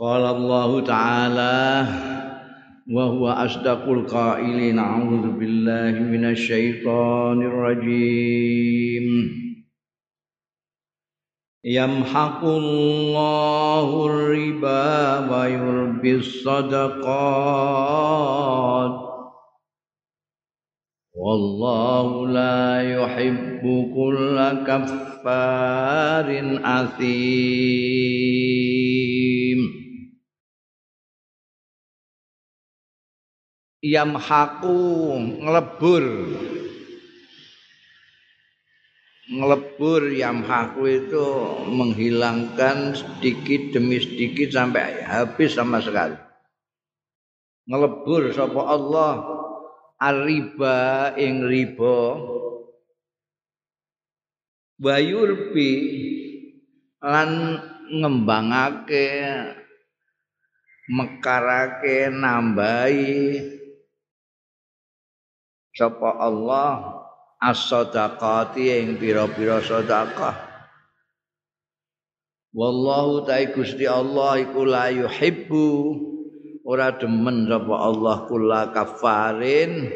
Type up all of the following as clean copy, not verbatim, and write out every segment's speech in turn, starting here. Qala Allah Ta'ala wa huwa asdaqul qailin, a'udzu billahi minasy syaithanir rajim. Yamhaqullahu riba wa yurbis sadaqat, wallahu la yuhibbu kulla kaffarin athim. Yamhaqu, ngelebur. Yamhaku itu menghilangkan sedikit demi sedikit sampai habis sama sekali. Ngelebur sapa Allah ar-riba ing riba, bayurbi lan ngembangake, mekarake, nambahi sapa Allah as-sadaqati yang pira-pira sadaqah. Wallahu ta'ala Gusti Allah iku la yuhibbu, ora demen sapa Allah kula kafarin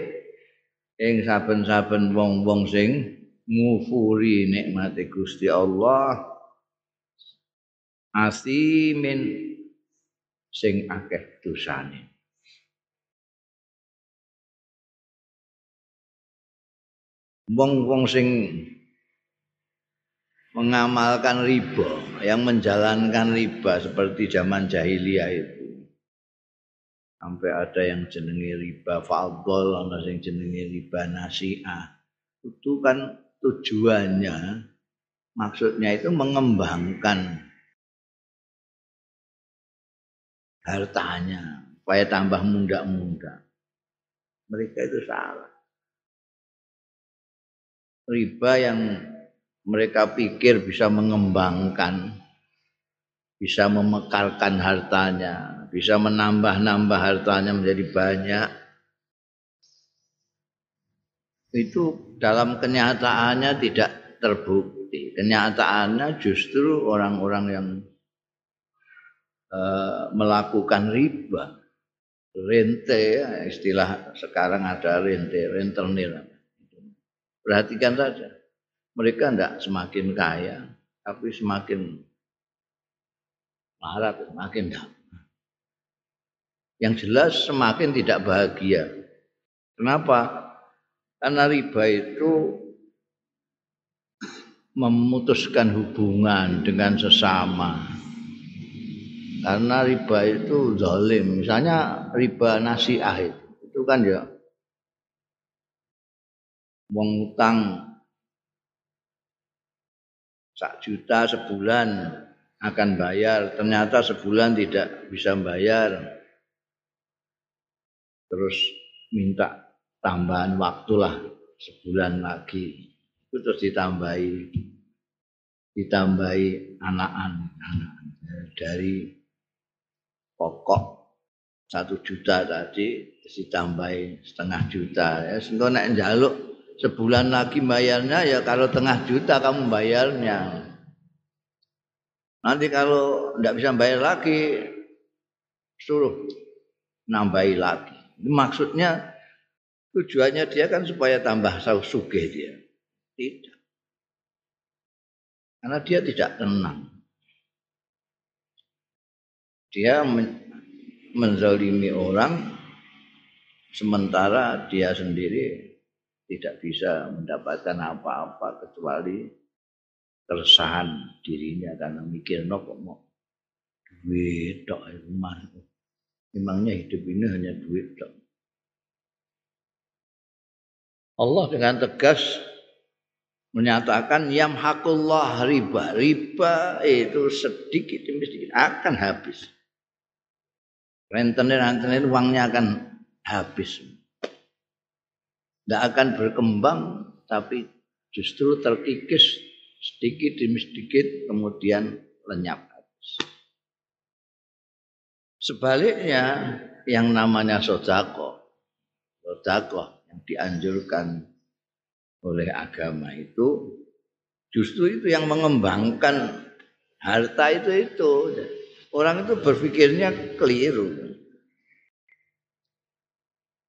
ing saben-saben wong-wong sing ngufuri nikmate Gusti Allah, asimin sing akeh dosane. Wong-wong sing mengamalkan riba, yang menjalankan riba seperti zaman jahiliyah itu. Sampai ada yang jenenge riba fadhol, ana sing jenenge riba nasi'ah. Itu kan tujuannya, maksudnya itu mengembangkan hartanya supaya tambah munda-munda. Mereka itu salah. Riba yang mereka pikir bisa mengembangkan, bisa memekarkan hartanya, bisa menambah-nambah hartanya menjadi banyak, itu dalam kenyataannya tidak terbukti. Kenyataannya justru orang-orang yang melakukan riba, rente, istilah sekarang ada rentenir. Perhatikan saja, mereka tidak semakin kaya, tapi semakin marah, semakin dapat. Yang jelas semakin tidak bahagia. Kenapa? Karena riba itu memutuskan hubungan dengan sesama. Karena riba itu zalim. Misalnya riba nasi'ah itu kan ya, wong utang 1 juta sebulan akan bayar, ternyata sebulan tidak bisa bayar, terus minta tambahan waktulah sebulan lagi, itu terus ditambahi anak-anak dari pokok 1 juta tadi, ditambahi 0,5 juta. Ya, sengko nek njaluk sebulan lagi bayarnya, ya kalau 0,5 juta kamu bayarnya. Nanti kalau tidak bisa bayar lagi, suruh nambahi lagi. Maksudnya tujuannya dia kan supaya tambah sugih dia. Tidak. Karena dia tidak tenang. Dia menzalimi orang, sementara dia sendiri tidak bisa mendapatkan apa-apa kecuali keresahan dirinya karena mikirnya kok mau duit tok, memangnya hidup ini hanya duit tok. Allah dengan tegas menyatakan yamhaqullah riba. Riba itu sedikit demi sedikit akan habis. Rentenir uangnya akan habis. Tidak akan berkembang, tapi justru terkikis sedikit demi sedikit, kemudian lenyap habis. Sebaliknya, yang namanya sedekah yang dianjurkan oleh agama itu, justru itu yang mengembangkan harta itu. Orang itu berpikirnya keliru.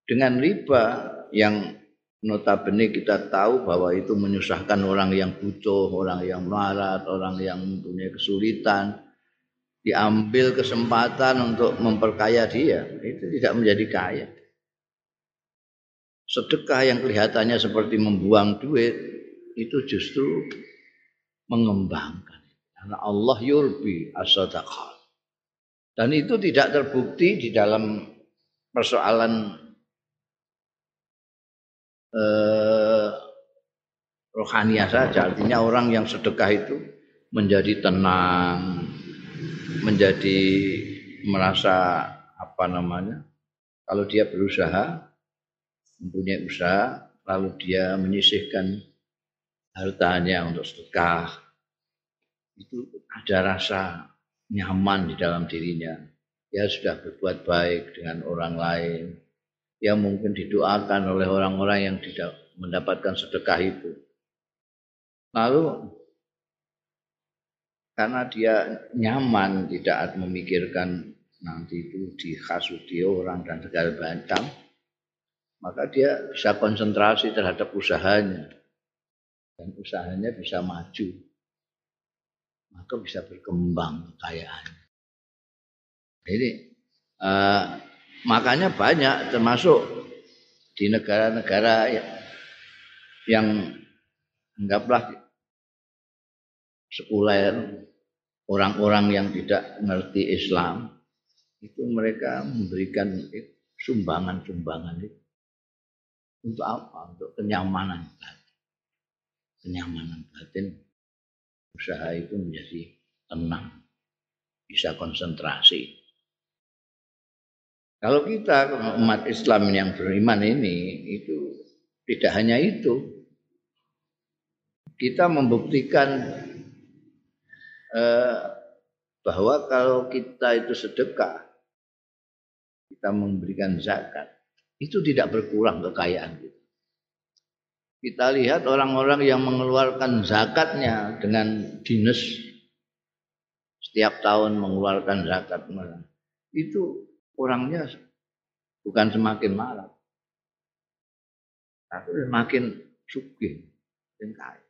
Dengan riba yang notabene kita tahu bahwa itu menyusahkan orang yang butuh, orang yang melarat, orang yang mempunyai kesulitan, diambil kesempatan untuk memperkaya dia, itu tidak menjadi kaya. Sedekah yang kelihatannya seperti membuang duit, itu justru mengembangkan. Karena Allah yurbi as-sadaqah. Dan itu tidak terbukti di dalam persoalan rohaniah saja. Artinya orang yang sedekah itu menjadi tenang, menjadi merasa kalau dia berusaha, mempunyai usaha, lalu dia menyisihkan hartanya untuk sedekah, itu ada rasa nyaman di dalam dirinya. Dia sudah berbuat baik dengan orang lain. Dia mungkin didoakan oleh orang-orang yang tidak mendapatkan sedekah itu. Lalu karena dia nyaman tidak memikirkan nanti itu dihasuti orang dan segala macam, maka dia bisa konsentrasi terhadap usahanya dan usahanya bisa maju, maka bisa berkembang kekayaannya. Jadi makanya banyak, termasuk di negara-negara yang anggaplah sekuler, orang-orang yang tidak mengerti Islam, itu mereka memberikan sumbangan-sumbangan itu untuk apa? Untuk kenyamanan batin. Kenyamanan batin, usaha itu menjadi tenang, bisa konsentrasi. Kalau kita umat Islam yang beriman ini, itu tidak hanya itu. Kita membuktikan bahwa kalau kita itu sedekah, kita memberikan zakat, itu tidak berkurang kekayaan kita. Kita lihat orang-orang yang mengeluarkan zakatnya dengan dinas, setiap tahun mengeluarkan zakat, itu orangnya bukan semakin malas, tapi semakin sugih dan kaya.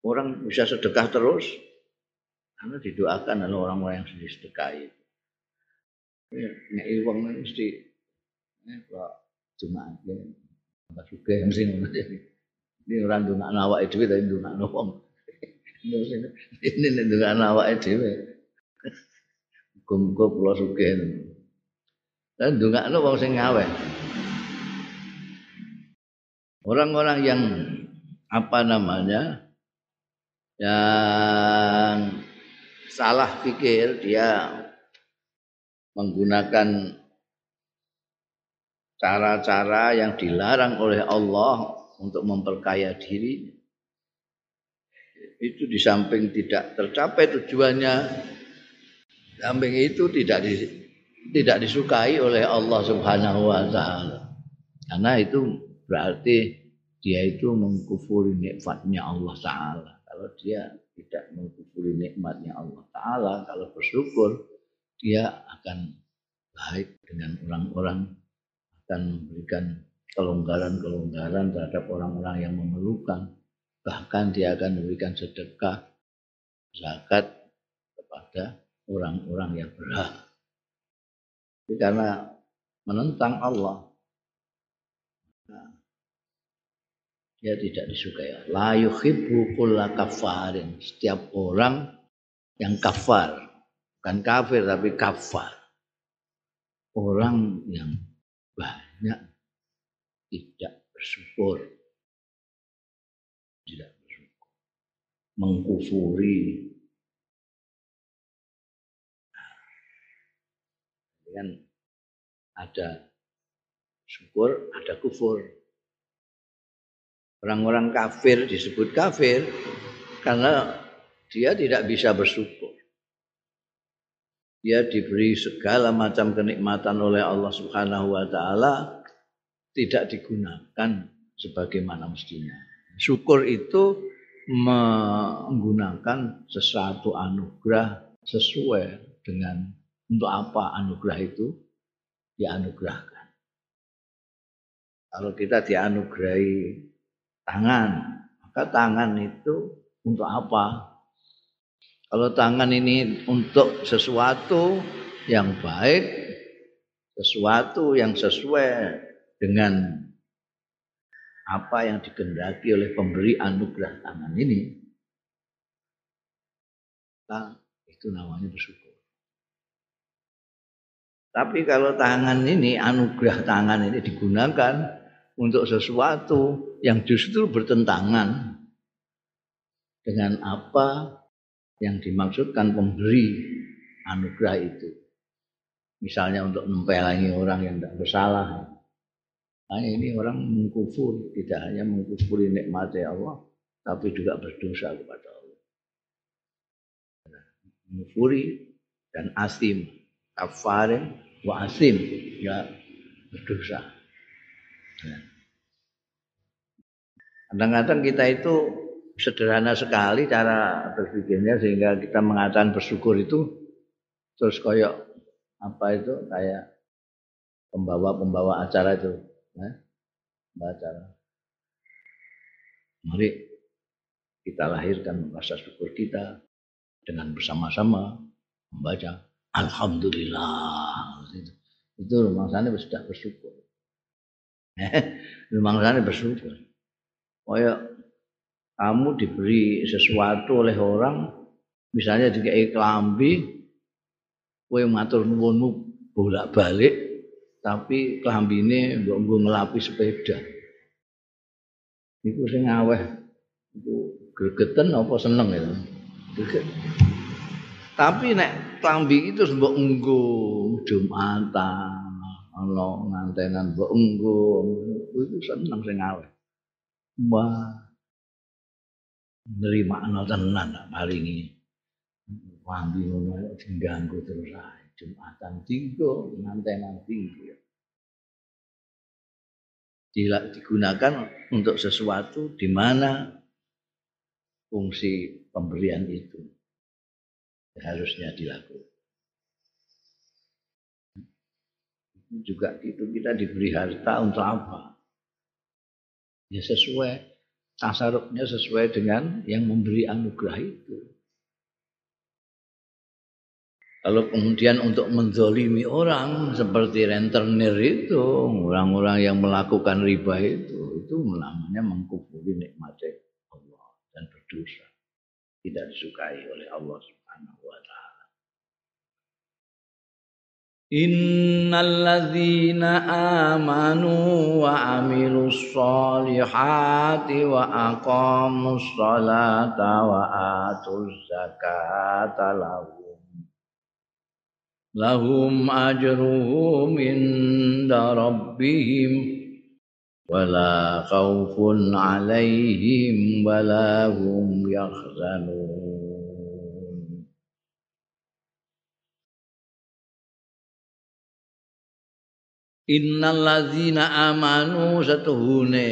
Orang bisa sedekah terus karena didoakan oleh orang-orang yang sudah sedekah itu. Nek iwang mesti kok cuma tambah sugih mesti ngono. Ini orang ndongakno awake dhewe ta ndongakno wong. Ini nek ndongakno awake dhewe. Muga-muga kula sugih. Lah ndongakno wong sing ngaweh. Orang-orang yang yang salah pikir, dia menggunakan cara-cara yang dilarang oleh Allah untuk memperkaya diri, itu di samping tidak tercapai tujuannya, di samping itu tidak disukai oleh Allah Subhanahu wa Ta'ala. Karena itu berarti dia itu mengkufuri nikmatnya Allah Ta'ala. Kalau dia tidak mengkufuri nikmatnya Allah Ta'ala, kalau bersyukur, dia akan baik dengan orang-orang, akan memberikan kelonggaran-kelonggaran terhadap orang-orang yang memerlukan. Bahkan dia akan memberikan sedekah, zakat kepada orang-orang yang berhak. Jadi karena menentang Allah, dia tidak disukai. La yuhibbu kulla kafarin. Setiap orang yang kafar. Bukan kafir tapi kafar. Orang yang banyak tidak bersyukur. Tidak bersyukur. Mengkufuri. Dengan ada syukur, ada kufur. Orang-orang kafir disebut kafir karena dia tidak bisa bersyukur. Dia diberi segala macam kenikmatan oleh Allah Subhanahu wa Ta'ala, tidak digunakan sebagaimana mestinya. Syukur itu menggunakan sesuatu anugerah sesuai dengan untuk apa anugerah itu dianugerahkan. Kalau kita dianugerahi tangan, maka tangan itu untuk apa? Kalau tangan ini untuk sesuatu yang baik, sesuatu yang sesuai dengan apa yang dikehendaki oleh pemberi anugerah tangan ini, itu namanya bersyukur. Tapi kalau tangan ini, anugerah tangan ini digunakan untuk sesuatu yang justru bertentangan dengan apa yang dimaksudkan pemberi anugerah itu. Misalnya untuk mempelangi orang yang tidak bersalah. Nah, ini orang mengkufur, tidak hanya mengkufuri nikmatnya Allah, tapi juga berdosa kepada Allah. Mengkufuri dan asim, kafarin wa asim, ya berdosa. Nah, kadang-kadang kita itu sederhana sekali cara berpikirnya sehingga kita mengatakan bersyukur itu terus kayak apa itu, kayak pembawa acara itu. Baca. Mari kita lahirkan rasa syukur kita dengan bersama-sama membaca Alhamdulillah. Itu rumangsane sudah bersyukur. Rumangsane bersyukur. Kayak kamu diberi sesuatu oleh orang, misalnya dikei klambi, kowe matur nuwunmu bolak-balik. Tapi klambine nggo ngelapi sepeda. Iku sing aweh, iku gregeten apa seneng ya. Tapi nek klambi itu mbok nggo Jumatan, ana ngantenan mbok nggo, iku seneng sing aweh. Wah. Nrimo ana tenan paringi. Klambi ngono diganggu terus ae. Jumatan tinggo, nantenan tinggo. Digunakan untuk sesuatu di mana fungsi pemberian itu harusnya dilakukan. Juga itu kita diberi harta untuk apa? Ya sesuai, tasarufnya sesuai dengan yang memberi anugerah itu. Kalau kemudian untuk menzalimi orang seperti rentenir itu, orang-orang yang melakukan riba itu namanya mengkufuri nikmatnya Allah dan berdosa. Tidak disukai oleh Allah Subhanahu wa taala. Innalladzina amanu wa 'amilus sholihati wa aqamus sholata wa atuz zakata lahum ajruhum inda rabbihim wala khaufun alaihim wala hum yahzanun. Innal ladzina amanu satuhune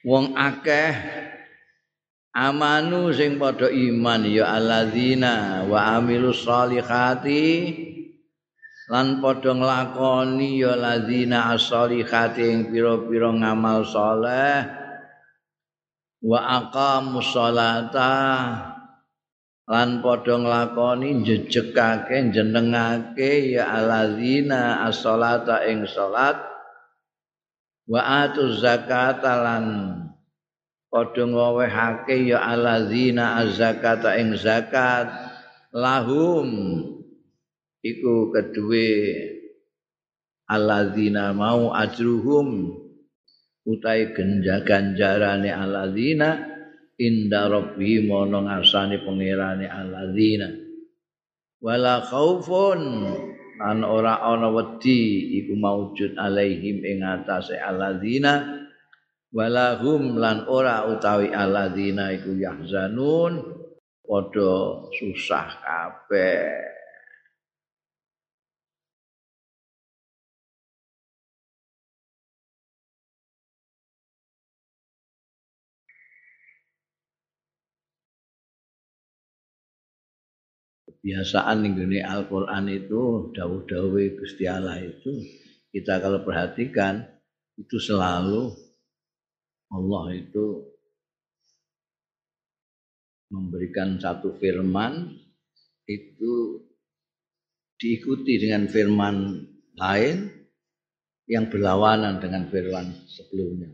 wong akeh amanu sing padha iman ya alladzina wa amilus sholihati lan padha nglakoni ya alladzina as-sholihati ing pira-pira ngamal saleh wa aqamus sholata lan padha nglakoni njejegake jenengake ya alladzina as-sholata ing salat wa atuz zakata lan padha ngawehake ya allazina az-zakata ing zakat lahum iku kedue allazina mau ajruhum utai ganjarane allazina inda rabbihim ono ngarsane pangerane allazina wala khaufun lan ora ana wedi iku maujud alaihim ing atase allazina walahum lan ora utawi alladzina iku yahzanun padha susah kabeh. kebiasaan ning gone Al-Qur'an itu, dawuh-dawuhe Gusti Allah itu kita kalau perhatikan itu selalu Allah itu memberikan satu firman itu diikuti dengan firman lain yang berlawanan dengan firman sebelumnya.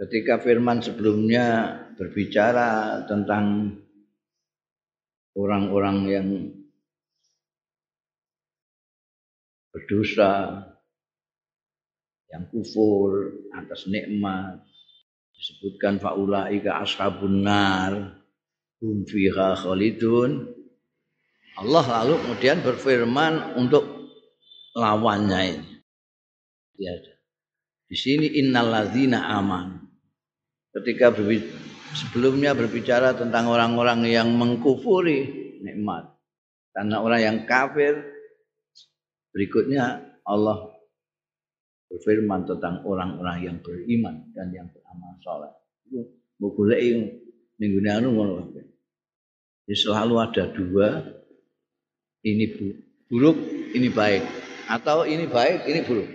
Ketika firman sebelumnya berbicara tentang orang-orang yang berdosa, yang kufur atas nikmat, disebutkan faulaika ashabun nar hum fiha khalidun. Allah lalu kemudian berfirman untuk lawannya ini. Ya. Di sini innallazina aman. Ketika sebelumnya berbicara tentang orang-orang yang mengkufuri nikmat, karena orang yang kafir, berikutnya Allah berfirman tentang orang-orang yang beriman dan yang beramal saleh. Itu mugulei ninggune anu ngono kabeh. Jadi selalu ada dua, ini buruk, ini baik, atau ini baik, ini buruk.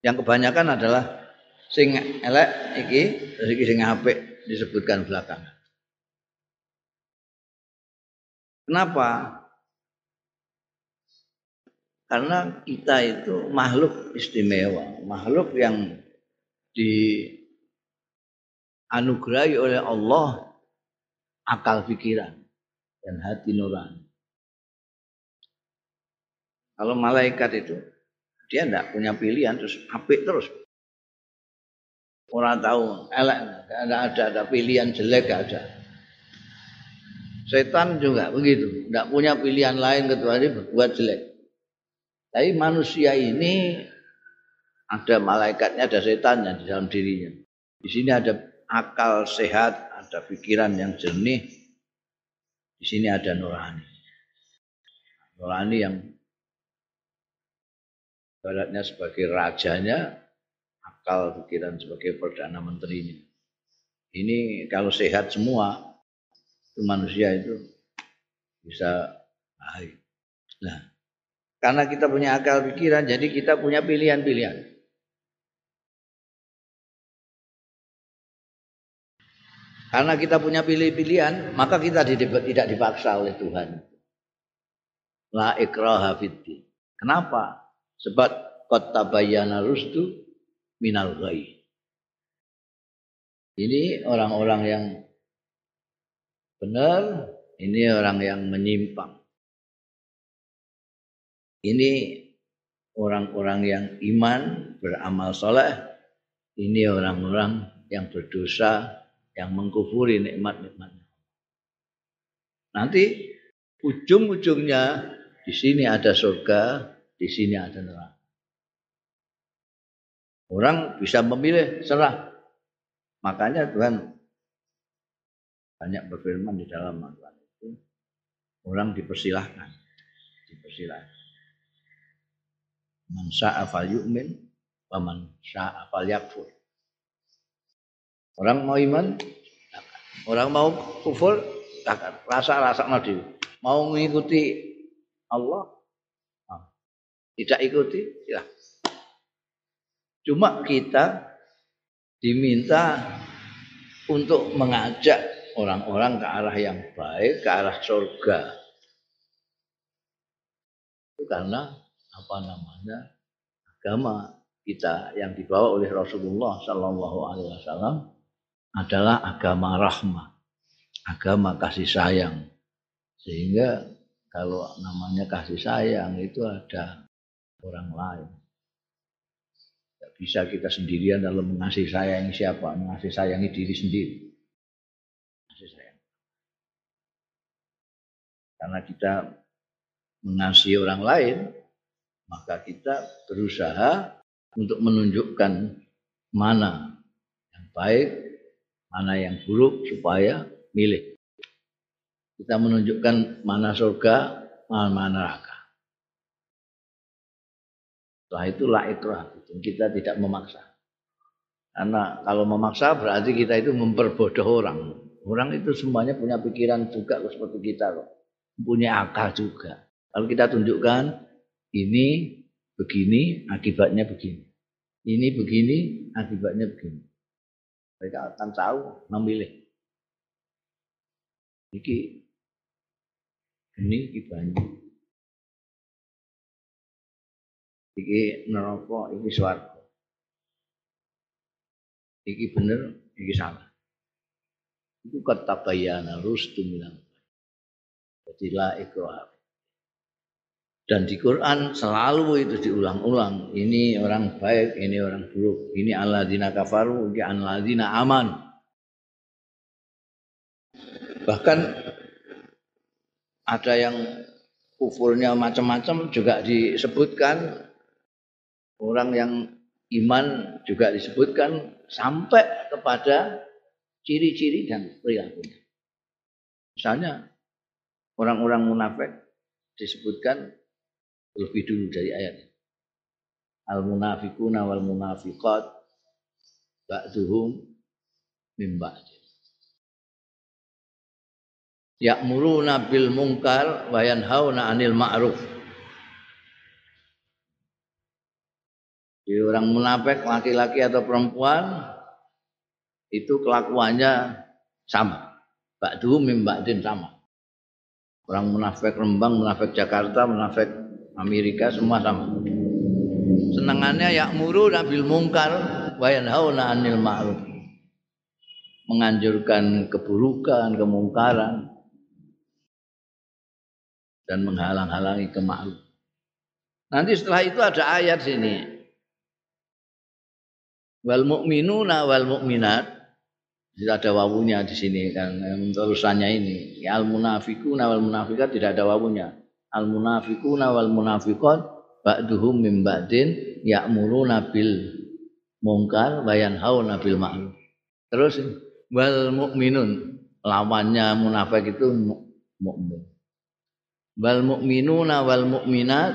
Yang kebanyakan adalah sing elek iki, terus iki sing apik disebutkan belakangan. Kenapa? Karena kita itu makhluk istimewa, makhluk yang dianugerahi oleh Allah akal pikiran dan hati nurani. Kalau malaikat itu dia tidak punya pilihan, terus apik terus. Orang tahu elek, enggak ada pilihan jelek, enggak ada. Setan juga begitu, enggak punya pilihan lain kecuali berbuat jelek. Tapi manusia ini ada malaikatnya, ada setannya di dalam dirinya. Di sini ada akal sehat, ada pikiran yang jernih. Di sini ada nurani. Nurani yang baratnya sebagai rajanya, akal pikiran sebagai perdana menterinya. Ini kalau sehat semua itu manusia itu bisa baik. Nah, karena kita punya akal pikiran, jadi kita punya pilihan-pilihan. Karena kita punya pilihan, maka kita tidak dipaksa oleh Tuhan. La ikraha fiddin. Kenapa? Sebab qad tabayyana rusdu minal ghayy. Ini orang-orang yang benar, ini orang yang menyimpang. Ini orang-orang yang iman, beramal soleh. Ini orang-orang yang berdosa, yang mengkufuri nikmat-nikmatnya. Nanti ujung-ujungnya di sini ada surga, di sini ada neraka. Orang bisa memilih, serah. Makanya Tuhan banyak berfirman di dalam Al-Qur'an itu, orang dipersilahkan, dipersilahkan. Man sya'a falyu'min wa man sya'a falyakfur. Orang mau iman, takkan. Orang mau kufur, takkan. Rasa-rasa nadi. Mau mengikuti Allah, tidak ikuti, silah. Cuma kita diminta untuk mengajak orang-orang ke arah yang baik, ke arah surga. Itu karena agama kita yang dibawa oleh Rasulullah Sallallahu Alaihi Wasallam adalah agama rahmah, agama kasih sayang. Sehingga kalau namanya kasih sayang itu ada orang lain. Tidak bisa kita sendirian dalam mengasihi sayangi siapa, mengasihi sayangi diri sendiri. Kasih sayang. Karena kita mengasihi orang lain, maka kita berusaha untuk menunjukkan mana yang baik, mana yang buruk supaya milih. Kita menunjukkan mana surga, mana neraka. Setelah itu la ikrah, kita tidak memaksa. Karena kalau memaksa berarti kita itu memperbodoh orang. Orang itu semuanya punya pikiran juga seperti kita loh. Punya akal juga. Lalu kita tunjukkan ini begini, akibatnya begini. Ini begini, akibatnya begini. Mereka akan tahu, memilih. Ini banyu. Iki neraka, iki swarga. Iki bener, iki salah. Itu kata bayana rustum bilang. Jadi la ikrah. Dan di Quran selalu itu diulang-ulang. Ini orang baik, ini orang buruk. Ini alladzina kafaru, ini alladzina aman. Bahkan ada yang kufurnya macam-macam juga disebutkan. Orang yang iman juga disebutkan sampai kepada ciri-ciri dan perilakunya. Misalnya orang-orang munafik disebutkan lebih dulu dari ayatnya. Al-munafiquna wal munafiqat ba'duhum min ba'd. Ya'muruna bil munkar wa yanhauna 'anil ma'ruf. Jadi orang munafik laki-laki atau perempuan itu kelakuannya sama. Ba'duhum min ba'din sama. Orang munafik Rembang, munafik Jakarta, munafik Amerika semua sama. Senengannya ya'muruna bil munkar wa yanhauna 'anil ma'ruf. Menganjurkan keburukan, kemungkaran dan menghalang-halangi kema'ruf. Nanti setelah itu ada ayat sini. Wal mu'minuna wal mu'minat, tidak ada wawunya di sini kan terusannya ini. Al munafiquna wal munafiqat tidak ada wawunya. Al munafiquna wal munafiqat ba'duhum min ba'din ya'muruna bil munkar wa yanhauna bil ma'ruf. Terus wal mu'minun, lawannya munafik itu mukmin. Wal mu'minuna wal mu'minat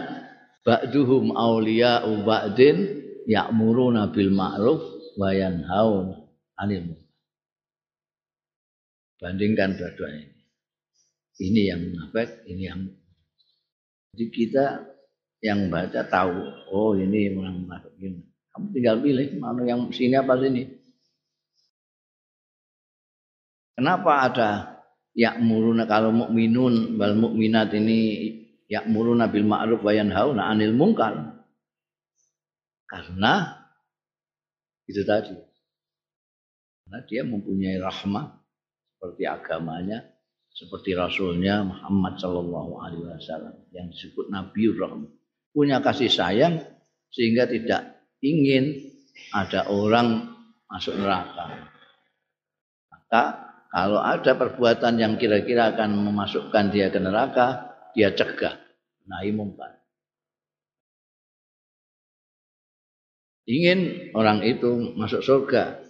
ba'duhum awliya'u ba'din ya'muruna bil ma'ruf wa yanhauna 'anil munkar. Bandingkan dua-duanya ini. Ini yang munafik, ini yang. Jadi kita yang baca tahu, oh ini munafik ini. Kamu tinggal pilih mana yang sini apa sini. Kenapa ada ya'muruna kalau mukminun wal mukminat ini ya'muruna bil ma'ruf wa yanhauna 'anil munkar? Karena itu tadi. Karena dia mempunyai rahmah seperti agamanya, seperti Rasulnya Muhammad Sallallahu Alaihi Wasallam yang disebut Nabiur Rahmah. Punya kasih sayang sehingga tidak ingin ada orang masuk neraka. Maka kalau ada perbuatan yang kira-kira akan memasukkan dia ke neraka, dia cegah. Nahi mungkar. Ingin orang itu masuk surga.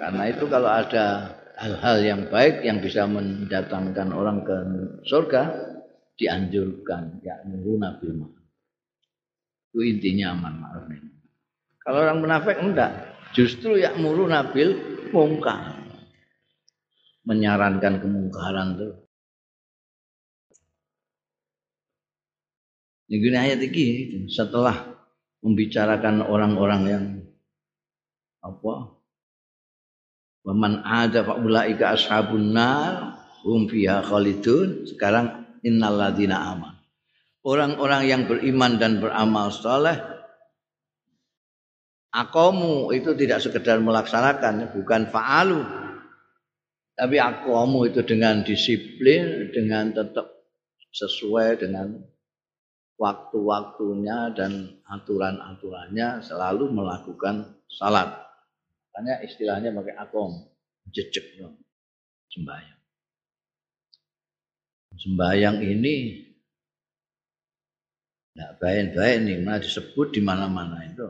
Karena itu kalau ada hal-hal yang baik yang bisa mendatangkan orang ke surga, dianjurkan. Ya'muruna bil ma'ruf. Itu intinya aman ma'ruf. Kalau orang munafik enggak. Justru ya'muruna bil munkar. Menyarankan kemungkaran itu. Ini ayat ini setelah membicarakan orang-orang yang apa? Waman ada fa ulaika ashabun nar hum fiha khalidun. Sekarang innalladzina aman. Orang-orang yang beriman dan beramal saleh. Aqamu itu tidak sekedar melaksanakan, bukan fa'alu. Tapi aqamu itu dengan disiplin, dengan tetap sesuai dengan waktu-waktunya dan aturan-aturannya selalu melakukan salat. Makanya istilahnya pakai akom, jejek sembahyang. Sembahyang ini tidak baik-baik nih, malah disebut di mana-mana itu.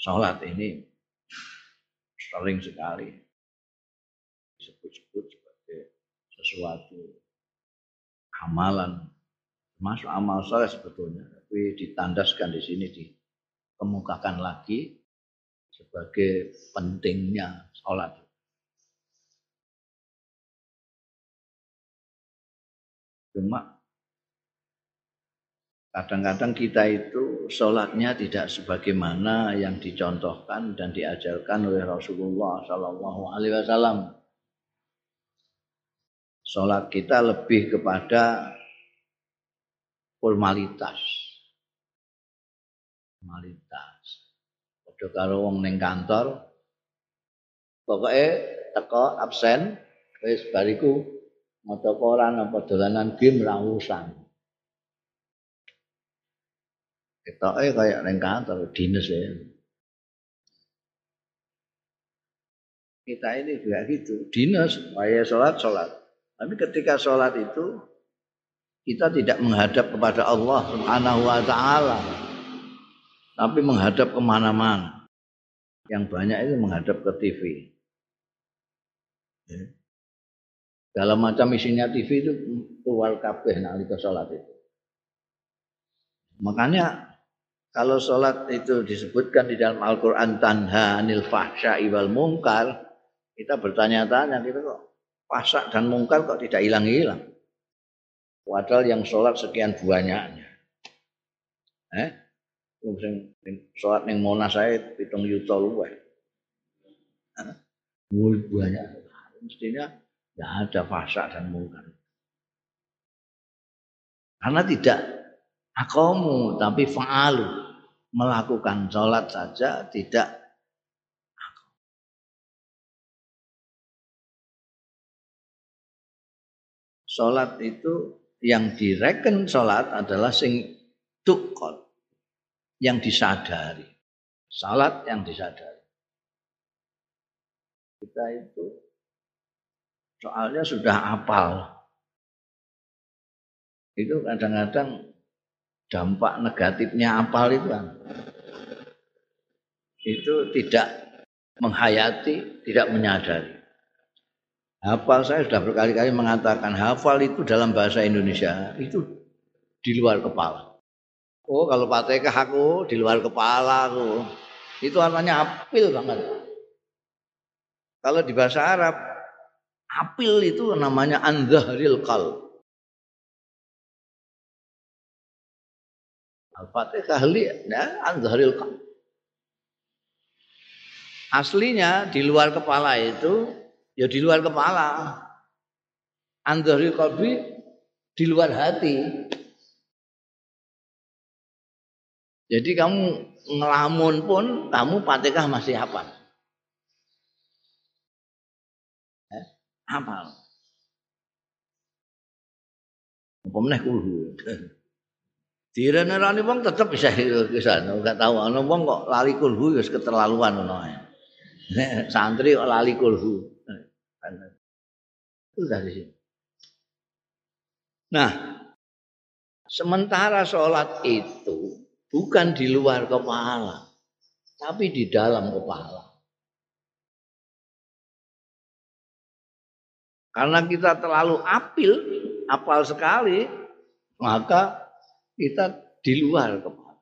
Salat ini sering sekali disebut-sebut sebagai sesuatu amalan. Masuk amal saleh sebetulnya, tapi ditandaskan di sini, dikemukakan lagi sebagai pentingnya sholat. Cuma kadang-kadang kita itu sholatnya tidak sebagaimana yang dicontohkan dan diajarkan oleh Rasulullah SAW. Sholat kita lebih kepada formalitas. Padha karo wong ning kantor, pokoke teko absen, wis bariku maca koran apa dolanan game ra urusan. Ketoke kaya ning kantor dinas ya. Kita ini juga gitu, dinas, kaya sholat. Tapi ketika sholat itu kita tidak menghadap kepada Allah Subhanahu wa Ta'ala, tapi menghadap kemana-mana. Yang banyak itu menghadap ke TV. Dalam macam isinya TV itu keluar kabeh nalika sholat itu. Makanya kalau sholat itu disebutkan di dalam Al-Quran tanha anil fahsya'i wal mungkar, kita bertanya-tanya, kita kok fahsya dan mungkar kok tidak hilang-hilang. Padahal yang sholat sekian banyaknya. Sholat yang Monas saya pitung yuta luwih. Banyak. Mestinya tidak ada fahsya dan mungkar. Karena tidak akamu tapi fa'alu, melakukan sholat saja tidak aku. Sholat itu yang direken sholat adalah sing tukol, yang disadari. Sholat yang disadari. Kita itu soalnya sudah apal. Itu kadang-kadang dampak negatifnya apal itu kan. Itu tidak menghayati, tidak menyadari. Hafal, saya sudah berkali-kali mengatakan hafal itu dalam bahasa Indonesia itu di luar kepala. Oh, kalau patekah aku di luar kepala aku. Itu artinya apil banget. Kalau di bahasa Arab, apil itu namanya andzahril qalb. Al-Fatihah ahli ya anzharil qalb. Aslinya di luar kepala itu ya di luar kepala. Anzharil qalbi di luar hati. Jadi kamu ngelamun pun kamu Fatihah masih hafal. Hafal. Apa meneh kudu. Direne-rene wong tetep bisa kisan, enggak tahu ana wong kok lali kulhu wis keterlaluan ngono ae. Santri kok lali kulhu. Itu dari sini. Nah, sementara sholat itu bukan di luar kepala, tapi di dalam kepala. Karena kita terlalu apal sekali, maka kita di luar kepala.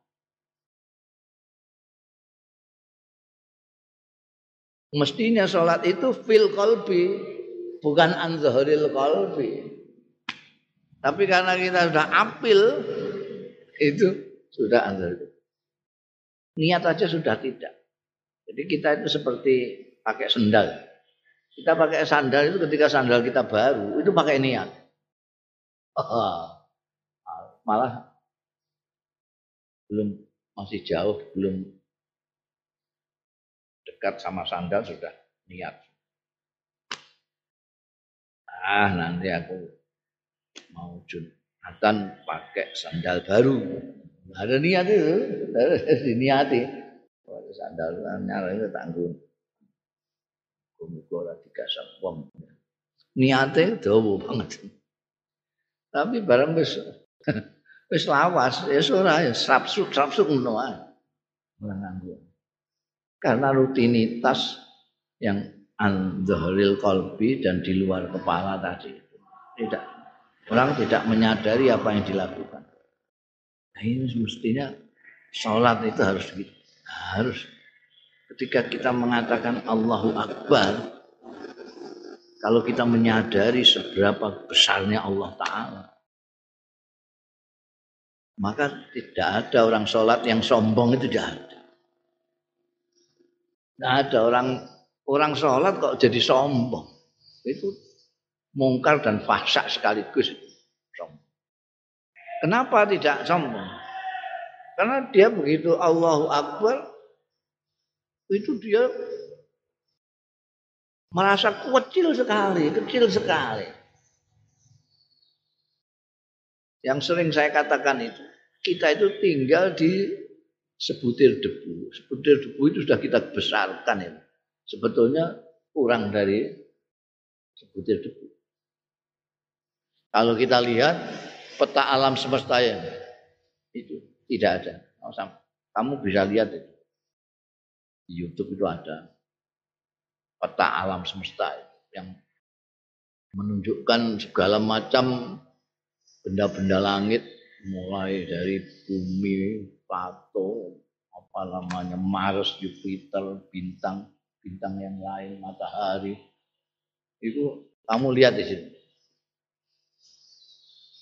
Mestinya sholat itu fil qalbi, bukan an zahril qalbi. Tapi karena kita sudah apil, itu sudah an zahril. Niat aja sudah tidak. Jadi kita itu seperti pakai sandal. Kita pakai sandal itu ketika sandal kita baru, itu pakai niat. Malah belum, masih jauh, belum dekat sama sandal sudah niat. Nanti aku mau jumatan pakai sandal baru. Ada niat itu, harus diniati. Kalau sandal nyala itu tanggung. Muga-muga ora digasak wong. Niate dawa banget. Tapi barang wis wis lawas, ya surah, ya sapsuk ngono ae. Karena rutinitas yang an zahril qalbi dan di luar kepala tadi itu. Orang tidak menyadari apa yang dilakukan. Nah, ini mestinya sholat itu harus gitu. Harus ketika kita mengatakan Allahu Akbar, kalau kita menyadari seberapa besarnya Allah Ta'ala, Maka tidak ada orang sholat yang sombong, itu tidak ada. Tidak ada orang sholat kok jadi sombong. Itu mungkar dan fahsya sekaligus. Sombong. Kenapa tidak sombong? Karena dia begitu Allahu Akbar, itu dia merasa kecil sekali. Yang sering saya katakan itu, kita itu tinggal di sebutir debu. Sebutir debu itu sudah kita besarkan ya. Sebetulnya kurang dari sebutir debu. Kalau kita lihat peta alam semesta yang itu tidak ada. Kamu bisa lihat itu. Di YouTube itu ada peta alam semesta yang menunjukkan segala macam benda-benda langit, mulai dari bumi, Plato, Mars, Jupiter, bintang yang lain, matahari. Itu kamu lihat di situ.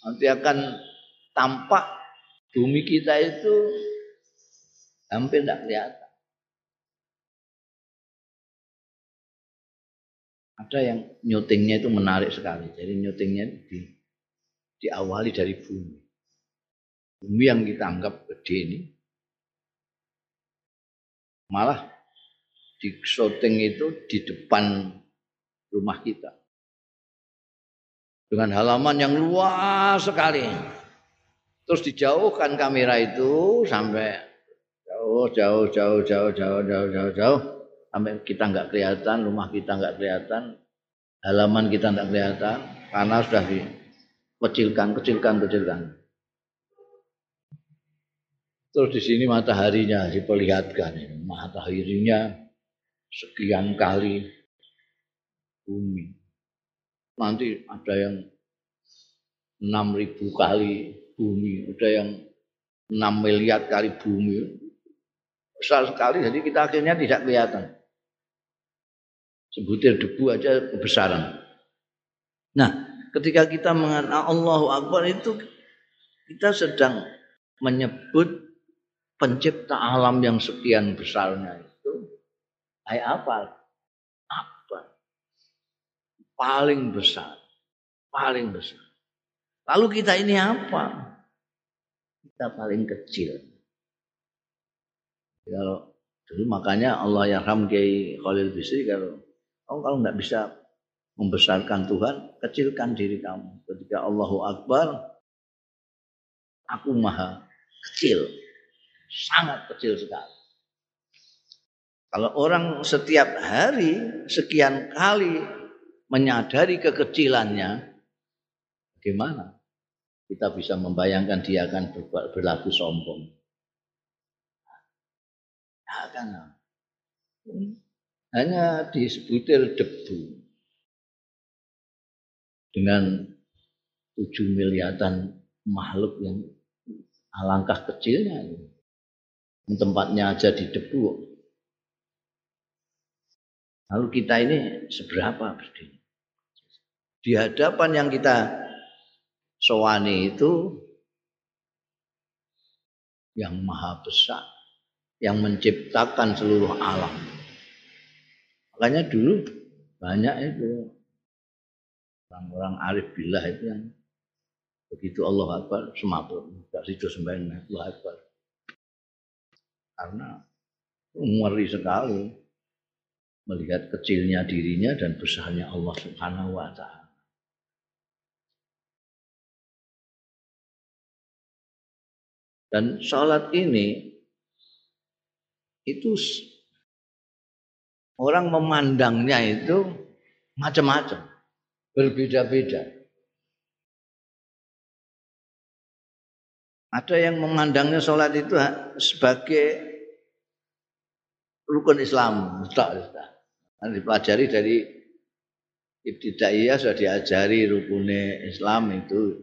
Nanti akan tampak bumi kita itu hampir tidak kelihatan. Ada yang nyutingnya itu menarik sekali. Jadi nyutingnya diawali dari bumi. Bumi yang kita anggap gede ini malah di syuting itu di depan rumah kita. Dengan halaman yang luas sekali. Terus dijauhkan kamera itu sampai jauh sampai kita enggak kelihatan, rumah kita enggak kelihatan, halaman kita enggak kelihatan karena sudah di kecilkan. Terus di sini mataharinya diperlihatkan. Mataharinya sekian kali bumi. Nanti ada yang 6.000 kali bumi, ada yang 6 miliar kali bumi. Besar sekali, jadi kita akhirnya tidak kelihatan. Sebutir debu aja kebesaran. Nah, ketika kita mengatakan Allahu Akbar itu kita sedang menyebut pencipta alam yang sekian besarnya itu ay apa? Paling besar. Lalu kita ini apa? Kita paling kecil. Kalau dulu makanya Allah yarham Kiai Khalil Bisri kalau enggak bisa membesarkan Tuhan, kecilkan diri kamu. Ketika Allahu Akbar, aku maha kecil. Sangat kecil sekali. Kalau orang setiap hari, sekian kali menyadari kekecilannya, bagaimana kita bisa membayangkan dia akan berlaku sombong? Akan. Hanya di sebutir debu. Dengan 7 miliaran makhluk yang alangkah kecilnya, tempatnya aja di debu. Lalu kita ini seberapa berdiri? Di hadapan yang kita sowani itu yang maha besar, yang menciptakan seluruh alam. Makanya dulu banyak itu. Orang-orang arif billah itu yang begitu Allah Akbar sematur, tidak sido sembahyang Allah Akbar. Karena ngeri sekali melihat kecilnya dirinya dan besarnya Allah Subhanahu wa Ta'ala. Dan salat ini itu orang memandangnya itu macam-macam. Berbeda-beda. Ada yang memandangnya sholat itu sebagai rukun Islam. Mutlak. Dipelajari dari ibtidaiyah sudah diajari rukunnya Islam itu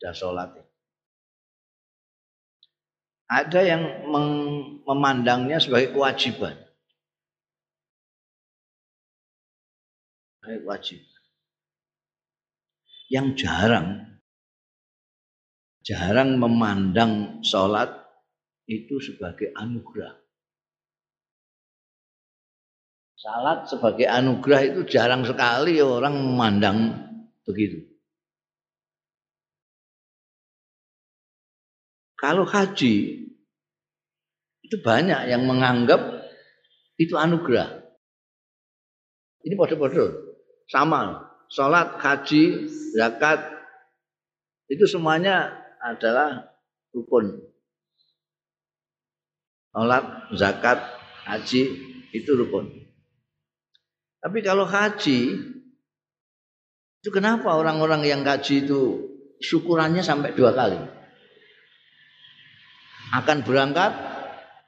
ada sholat. Ada yang memandangnya sebagai kewajiban. Yang jarang jarang memandang sholat itu sebagai anugerah. Salat sebagai anugerah itu jarang sekali orang memandang begitu. Kalau haji itu banyak yang menganggap itu anugerah. Ini bodoh-bodoh, sama. Salat, haji, zakat itu semuanya adalah rukun. Salat, zakat, haji itu rukun. Tapi kalau haji itu kenapa orang-orang yang haji itu syukurannya sampai 2 kali? Akan berangkat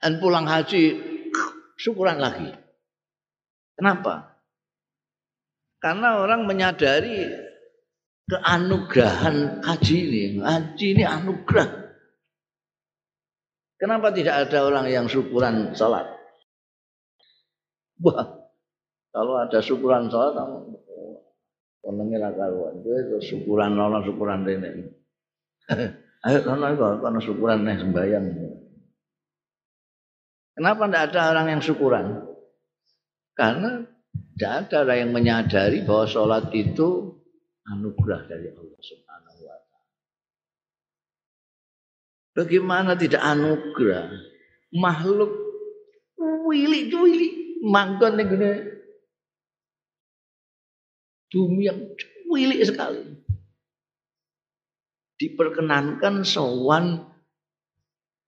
dan pulang haji syukuran lagi. Kenapa? Karena orang menyadari keanugerahan haji ini. Haji ini anugerah. Kenapa tidak ada orang yang syukuran salat? Wah. Kalau ada syukuran salat, kononnya lah karuan. Jadi syukuran nona, syukuran nenek. Ayo nona itu karena syukuran nenek sembayang. Kenapa tidak ada orang yang syukuran? Karena tidak ada orang yang menyadari bahwa salat itu anugerah dari Allah Subhanahu Wa Taala. Bagaimana tidak anugerah? Makhluk wilik-wilik manggon ning gene. Bumi yang cilik sekali diperkenankan sowan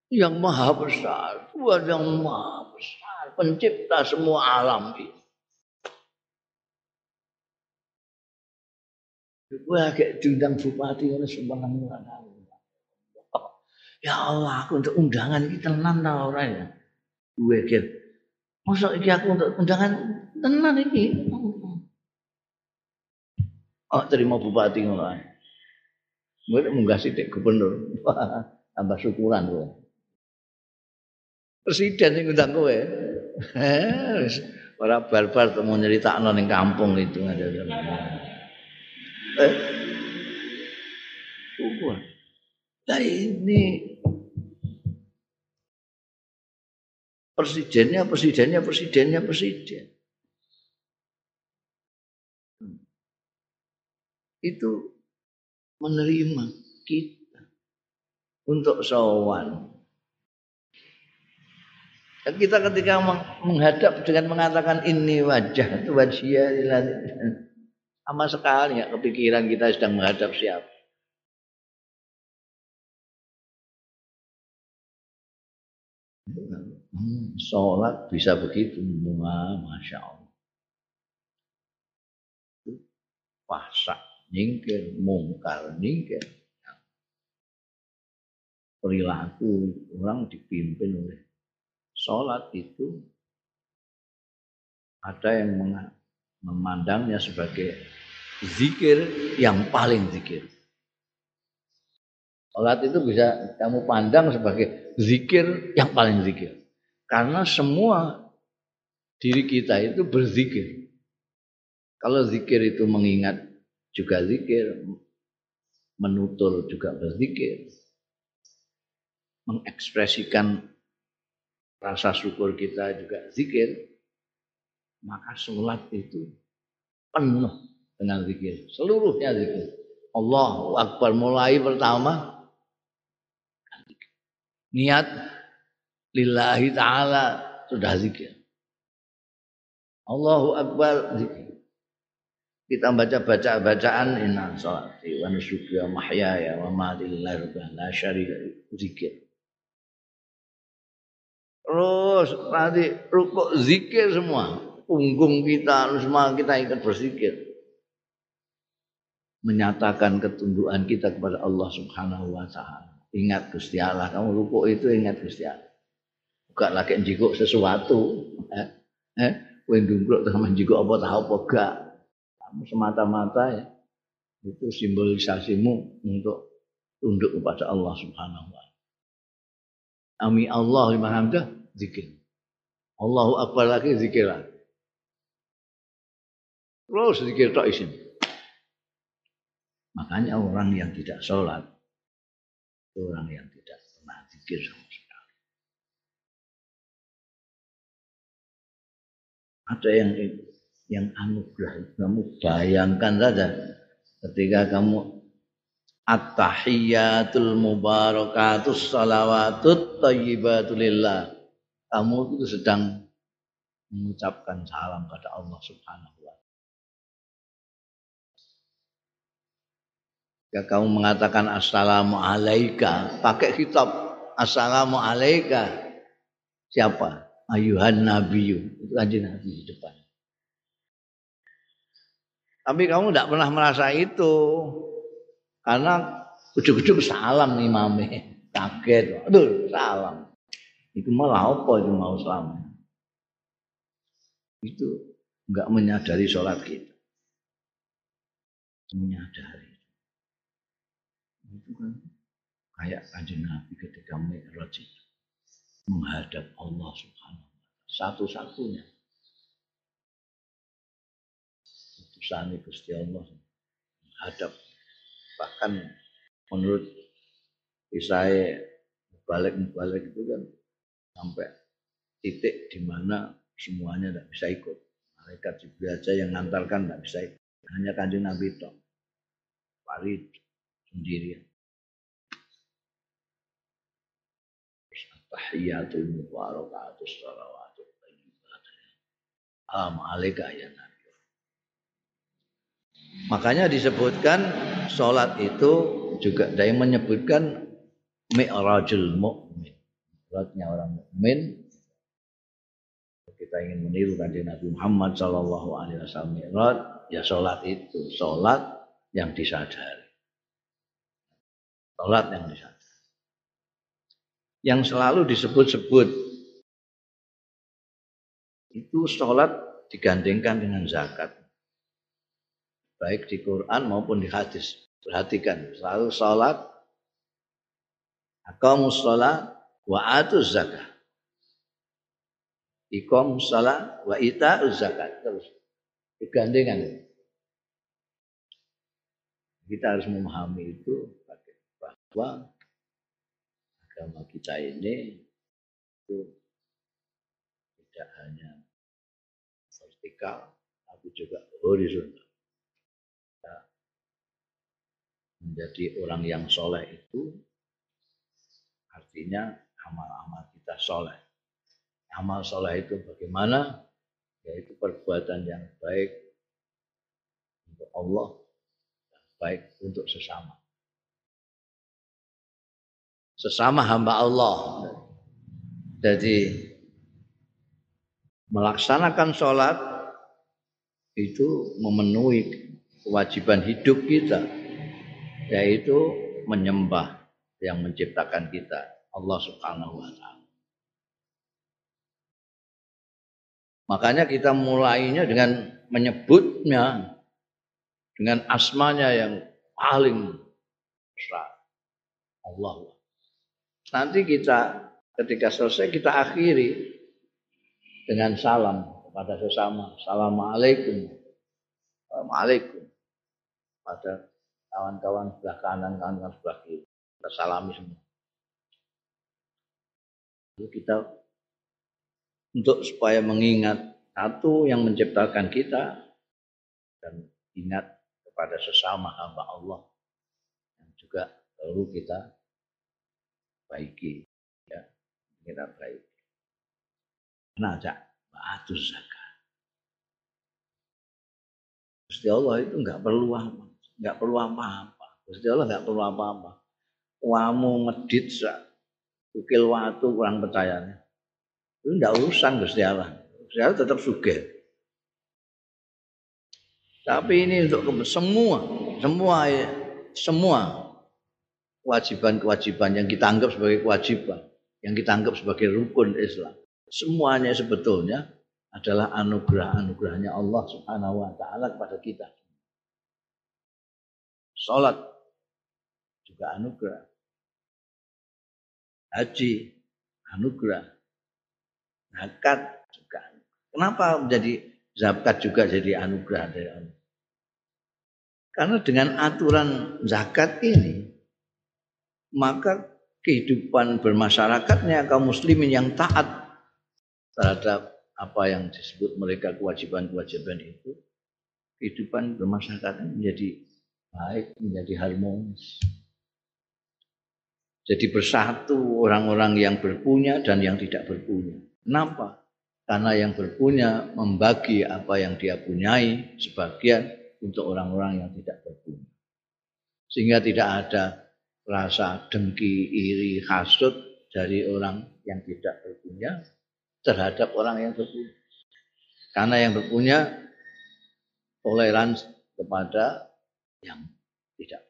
yang maha besar, Tuhan yang maha besar, pencipta semua alam ini. Gue kayak diundang bupati oleh sembarang orang. Ya Allah, aku untuk undangan ini tenan ta ora ya? Gue kira, masa iki aku untuk undangan tenan iki? Oh, terima bupati ngono ae. Mule munggah sithik gubernur. Tambah syukuran kowe. Presiden sing ngundang kowe. Wis ora barbar temu nyeritakno ning kampung itu. Syukur. Lah ini presidennya. Itu menerima kita untuk sowan. Dan kita ketika menghadap dengan mengatakan ini wajah itu wajah sama sekali nggak kepikiran kita sedang menghadap siapa. Sholat bisa begitu, masya Allah. Pasak. Nyingkir, mungkar, nyingkir. Perilaku orang dipimpin oleh sholat itu ada yang memandangnya sebagai zikir yang paling zikir. Sholat itu bisa kamu pandang sebagai zikir yang paling zikir. Karena semua diri kita itu berzikir. Kalau zikir itu mengingat juga zikir, menutur juga berzikir, mengekspresikan rasa syukur kita juga zikir, maka sholat itu penuh dengan zikir, seluruhnya zikir. Allahu Akbar mulai pertama niat lillahi ta'ala sudah zikir. Allahu Akbar zikir. Kita baca-bacaan inna sholati wa nusuki wa mahyaya wa mamati lillahi la syarika lahu zikir. Terus nanti rukuk zikir semua, punggung kita semua kita ikut berzikir. Menyatakan ketundukan kita kepada Allah Subhanahu wa taala. Ingat Gusti Allah, kamu rukuk itu ingat Gusti Allah. Bukan lagi njikuk sesuatu, kowe ndungkluk terus njikuk apa ta apa gak. Semata-mata ya, itu simbolisasimu untuk tunduk kepada Allah Subhanahu wa taala. Ami Allah liman hamdah zikir. Allahu Akbar lagi zikiran. Terus zikir tok isin. Makanya orang yang tidak sholat orang yang tidak pernah zikir sama sekali. Ada yang anugerah, kamu bayangkan saja ketika kamu at-tahiyyatul mubarakatus salawatut thayyibatulillah, kamu itu sedang mengucapkan salam kepada Allah Subhanahu wa ta'ala. Ya, kamu mengatakan assalamu alaika, pakai kitab assalamu alaika. Siapa? Ayuhan nabiyyu, itu kan nabi di depan. Tapi kamu tidak pernah merasa itu. Karena ujug-ujug salam imame, kaget, aduh salam. Itu malah apa itu mau salam? Itu enggak menyadari sholat kita. Menyadari. Itu kan kayak Kanjeng Nabi ketika Mi'raj itu menghadap Allah Subhanahu wa ta'ala, satu-satunya utusan Gusti Allah menghadap. Bahkan menurut Isai balik itu kan sampai titik di mana semuanya tidak bisa ikut. Malaikat Jibril aja yang ngantarkan tidak bisa ikut. Hanya Kanjeng Nabi itu Farid sendirian. Tahiyyatul mubarakatus salawatut thayyibat. Assalamualaikum ya Nabi. Makanya disebutkan sholat itu juga dari menyebutkan mi'rajul mu'min. Sholatnya orang mu'min. Kita ingin meniru Kanjeng Nabi Muhammad sallallahu alaihi wasallam mi'raj, ya sholat itu, sholat yang disadari. Sholat yang disadari. Yang selalu disebut-sebut itu sholat digandengkan dengan zakat. Baik di Quran maupun di hadis. Perhatikan selalu salat, aqamus shalah wa atuz zakah. Iqamus shalah wa ita'uz zakat. Terus digandengan. Kita harus memahami itu bahwa agama kita ini itu tidak hanya vertikal tapi juga horizontal. Menjadi orang yang soleh itu artinya amal-amal kita soleh. Amal soleh itu bagaimana? Yaitu perbuatan yang baik untuk Allah dan baik untuk sesama. Sesama hamba Allah. Jadi melaksanakan sholat itu memenuhi kewajiban hidup kita. Yaitu menyembah yang menciptakan kita, Allah Subhanahu wa ta'ala. Makanya kita mulainya dengan menyebutnya dengan asmanya yang paling besar, Allah. Nanti kita ketika selesai kita akhiri dengan salam kepada sesama, assalamualaikum. Waalaikumsalam. Pada kawan-kawan sebelah kanan, kawan-kawan sebelah kiri. Kita salami semua. Lalu kita untuk supaya mengingat satu yang menciptakan kita dan ingat kepada sesama hamba Allah yang juga perlu kita baiki, ya, kita baiki. Nah, ba'atu zakat. Gusti Allah itu enggak perlu apa. Enggak perlu apa-apa. Gusti Allah enggak perlu apa-apa. Wamu medit sak ukil watu kurang percayanya. Itu enggak urusan Gusti Allah. Gusti Allah tetap sugih. Tapi ini untuk semua kewajiban-kewajiban yang kita anggap sebagai kewajiban, yang kita anggap sebagai rukun Islam. Semuanya sebetulnya adalah anugerah-anugerahnya Allah Subhanahu wa taala kepada kita. Sholat juga anugerah, haji anugerah, zakat juga. Kenapa menjadi zakat juga jadi anugerah dari Allah? Karena dengan aturan zakat ini maka kehidupan bermasyarakatnya kaum muslimin yang taat terhadap apa yang disebut mereka kewajiban-kewajiban itu, kehidupan bermasyarakatnya menjadi baik, menjadi harmonis. Jadi bersatu orang-orang yang berpunya dan yang tidak berpunya. Kenapa? Karena yang berpunya membagi apa yang dia punyai sebagian untuk orang-orang yang tidak berpunya. Sehingga tidak ada rasa dengki, iri, hasut dari orang yang tidak berpunya terhadap orang yang berpunya. Karena yang berpunya toleransi kepada yang tidak.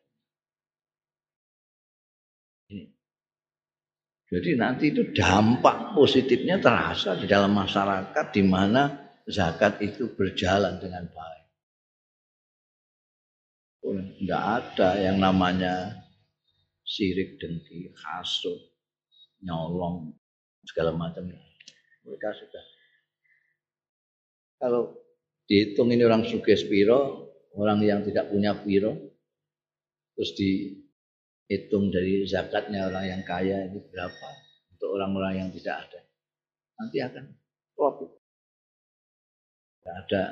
Jadi nanti itu dampak positifnya terasa di dalam masyarakat di mana zakat itu berjalan dengan baik. Tidak ada yang namanya sirik, dengki, hasut, nyolong, segala macam. Mereka sudah. Kalau dihitung ini orang sugih piro, orang yang tidak punya piro, terus dihitung dari zakatnya orang yang kaya ini berapa untuk orang-orang yang tidak ada, nanti akan klop. Tidak ada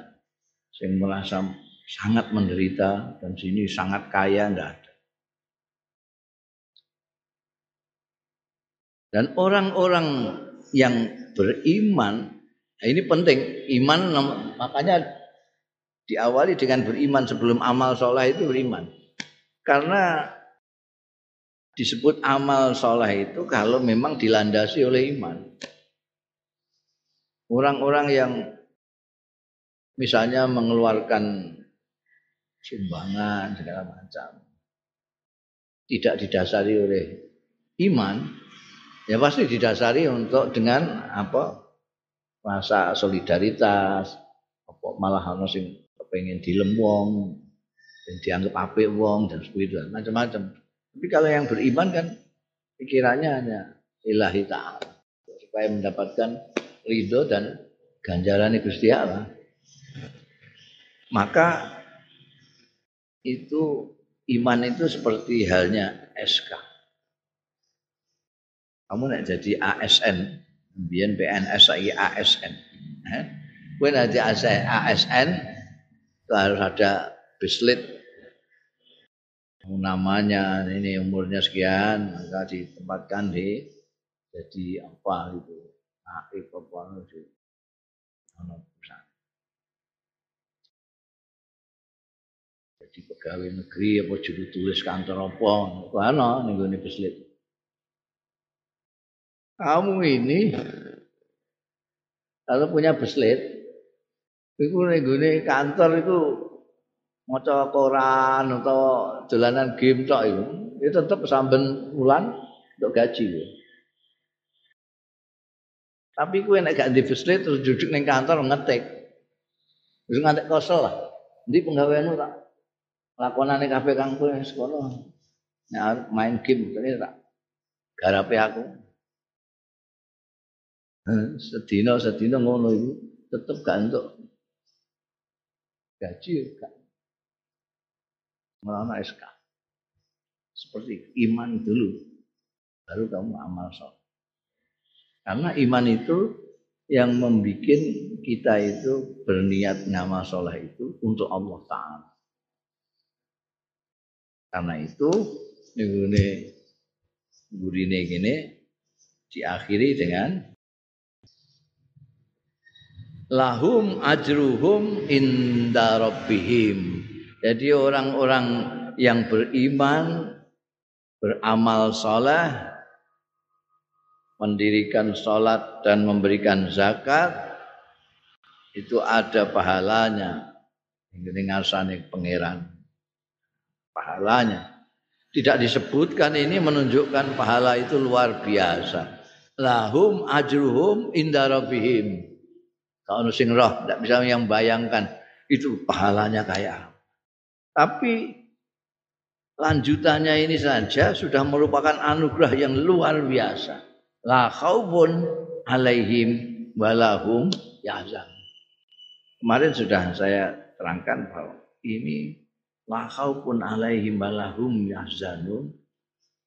yang merasa sangat menderita dan sini sangat kaya, tidak ada. Dan orang-orang yang beriman, nah ini penting, iman makanya diawali dengan beriman sebelum amal soleh itu beriman. Karena disebut amal soleh itu kalau memang dilandasi oleh iman. Orang-orang yang misalnya mengeluarkan sumbangan segala macam tidak didasari oleh iman, ya pasti didasari untuk dengan apa rasa solidaritas, apa malah ana sing kepengin dilem wong, dianggap apik wong dan sebagainya, macam-macam. Tapi kalau yang beriman kan pikirannya hanya ilahi ta'ala. Supaya mendapatkan ridho dan ganjaran Gusti Allah. Maka itu iman itu seperti halnya SK. Kamu nak jadi ASN, kemudian PNS, ASN. Kemudian nanti ASN itu harus ada bislit. Namanya ini umurnya sekian maka ditempatkan di jadi apa itu naib apa itu perusahaan, jadi pegawai negeri apa juru tulis kantor apa ana ning gone beslit. Kamu ini kalau punya beslit iku ning gone kantor itu maca koran atau dolanan game tok itu tetap samben wulan untuk gaji. Tapi kowe nek gak divesle terus duduk ning kantor ngetik. Wis ngantek kosel lah. Endi penggaweanmu tak lakonane kabeh kang kowe wis kono. Nek main game terus tak garape aku. Sedina ngono iku tetep gak entuk gaji gak. Melana SK. Seperti iman dulu baru kamu amal soleh. Karena iman itu yang membuat kita itu berniat ngamal soleh itu untuk Allah Ta'ala. Karena itu gurine gini diakhiri dengan lahum ajruhum inda rabbihim. Jadi orang-orang yang beriman, beramal soleh, mendirikan sholat dan memberikan zakat, itu ada pahalanya. Ini ngasane pangeran, pahalanya. Tidak disebutkan ini menunjukkan pahala itu luar biasa. Lahum ajruhum inda rabbihim. Kalau sing roh, tidak bisa yang bayangkan itu pahalanya kayak. Tapi lanjutannya ini saja sudah merupakan anugerah yang luar biasa. La khaufun alaihim walahum yahzan. Kemarin sudah saya terangkan bahwa ini la khaufun alaihim walahum yahzanun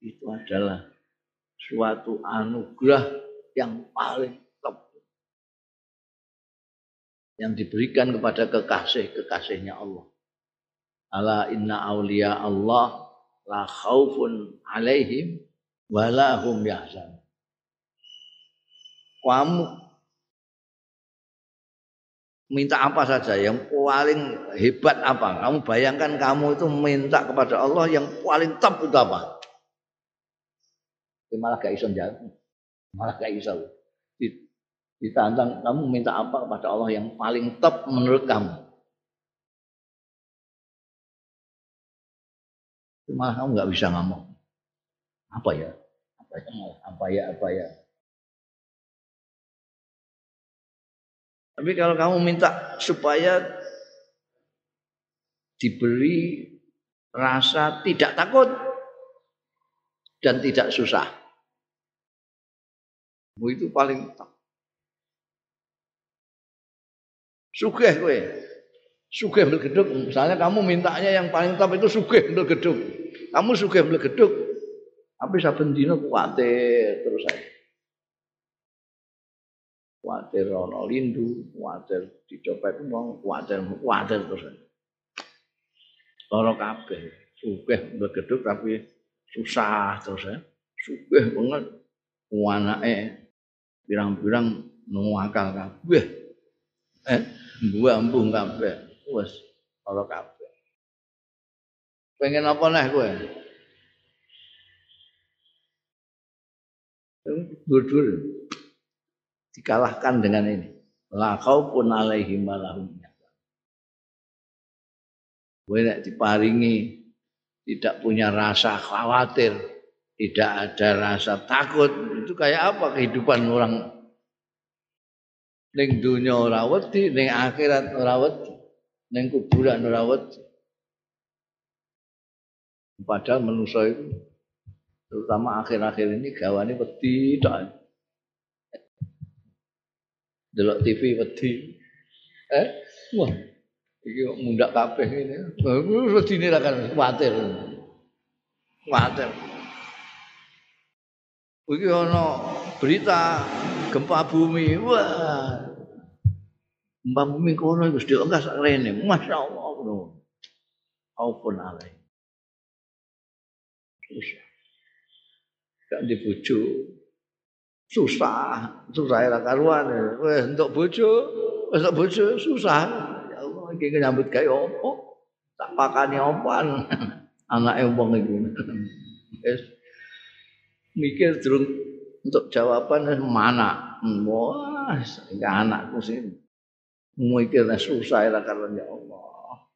itu adalah suatu anugerah yang paling lembut yang diberikan kepada kekasih-kekasihnya Allah. Ala inna awliya Allah la khaufun alaihim wa la hum yahzanun. Kamu minta apa saja, yang paling hebat apa? Kamu bayangkan kamu itu minta kepada Allah yang paling top itu apa? Malah gak iso jawab, malah gak iso. Ditantang kamu minta apa kepada Allah yang paling top menurut kamu? Malah kamu gak bisa ngomong. Apa ya? Apa ya? Apa ya? Apa ya? Tapi kalau kamu minta supaya diberi rasa tidak takut dan tidak susah, itu paling top. Sugih kowe. Sugih mlegeduk. Misalnya kamu mintanya yang paling top itu sugih mlegeduk. Kamu sugih mlegeduk. Tapi saben dina kuwatir terus ae. Kuwatir ana lindu, kuwatir dicopet wong, kuwatir terus ae. Loro kabeh, sugih mlegeduk tapi susah terus ae. Sugih banget anake pirang-pirang nuwakal kabeh. Mbuh-mbuh kabeh. Wes ora kabeh. Pengen apa neh kowe? Dudur dikalahkan dengan ini. La khaufun alaihim wa lahum yahzanun. Kowe nek diparingi tidak punya rasa khawatir, tidak ada rasa takut, itu kayak apa kehidupan orang? Ning dunya ora wedi, ning akhirat ora wedi, ning kuburan ora wedi. Padahal manusia itu terutama akhir-akhir ini gawane wedi tok. Delok TV wedi. Wah, iki kok mundhak kabeh ngene. Wedine ra kan kuwatir. Kuwatir. Iki ana berita gempa bumi, wah, gempa bumi kono itu sudah enggak sekeren ini, masya Allah, aupun alaih, susah, gak dibujuk, susah era karuan, untuk bujuk susah, ya Allah, kita nyambut kayak apa, tak pakani apaan, anaknya uang itu, mikir terus. Untuk jawabannya mana? Wah, anakku sih mikirnya susah lah karena ya Allah.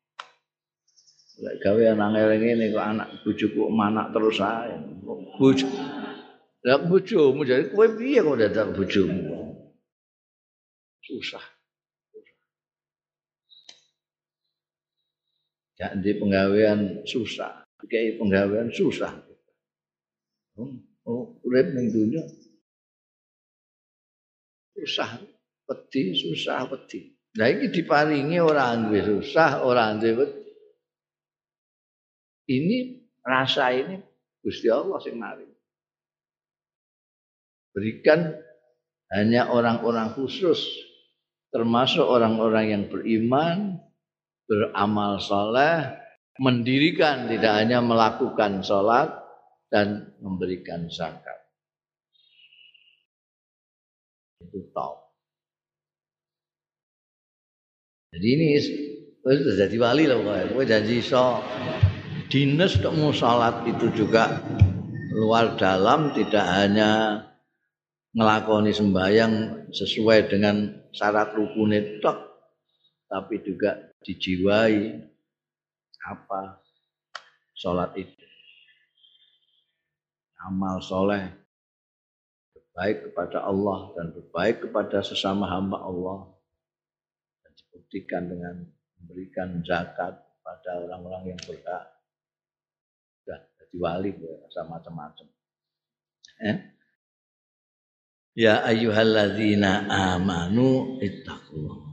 Lek gawe nang ngene kok anak bojoku manak terus ae. Bojo. Lah bojomu jadi kowe piye kok dadak bojomu? Susah. Ya ndek penggawean susah. Kayak penggawean susah. Urip ning dunya susah wedi. Lah iki diparingi ora duwe susah, ora duwe wedi. Ini rasa ini Gusti Allah sing maring. Berikan hanya orang-orang khusus, termasuk orang-orang yang beriman, beramal saleh, mendirikan, tidak hanya melakukan salat dan memberikan zakat. Itu tahu. Jadi ini itu jadi wali loh, kowe janji iso dinas tok salat itu juga luar dalam, tidak hanya ngelakoni sembahyang sesuai dengan syarat rukune tok, tapi juga dijiwai apa salat itu. Amal soleh, berbaik kepada Allah dan berbaik kepada sesama hamba Allah, dan dibuktikan dengan memberikan zakat pada orang-orang yang berhak. Sudah jadi wali rasa macam-macam. Ya ayyuhalladzina amanu ittaqullah.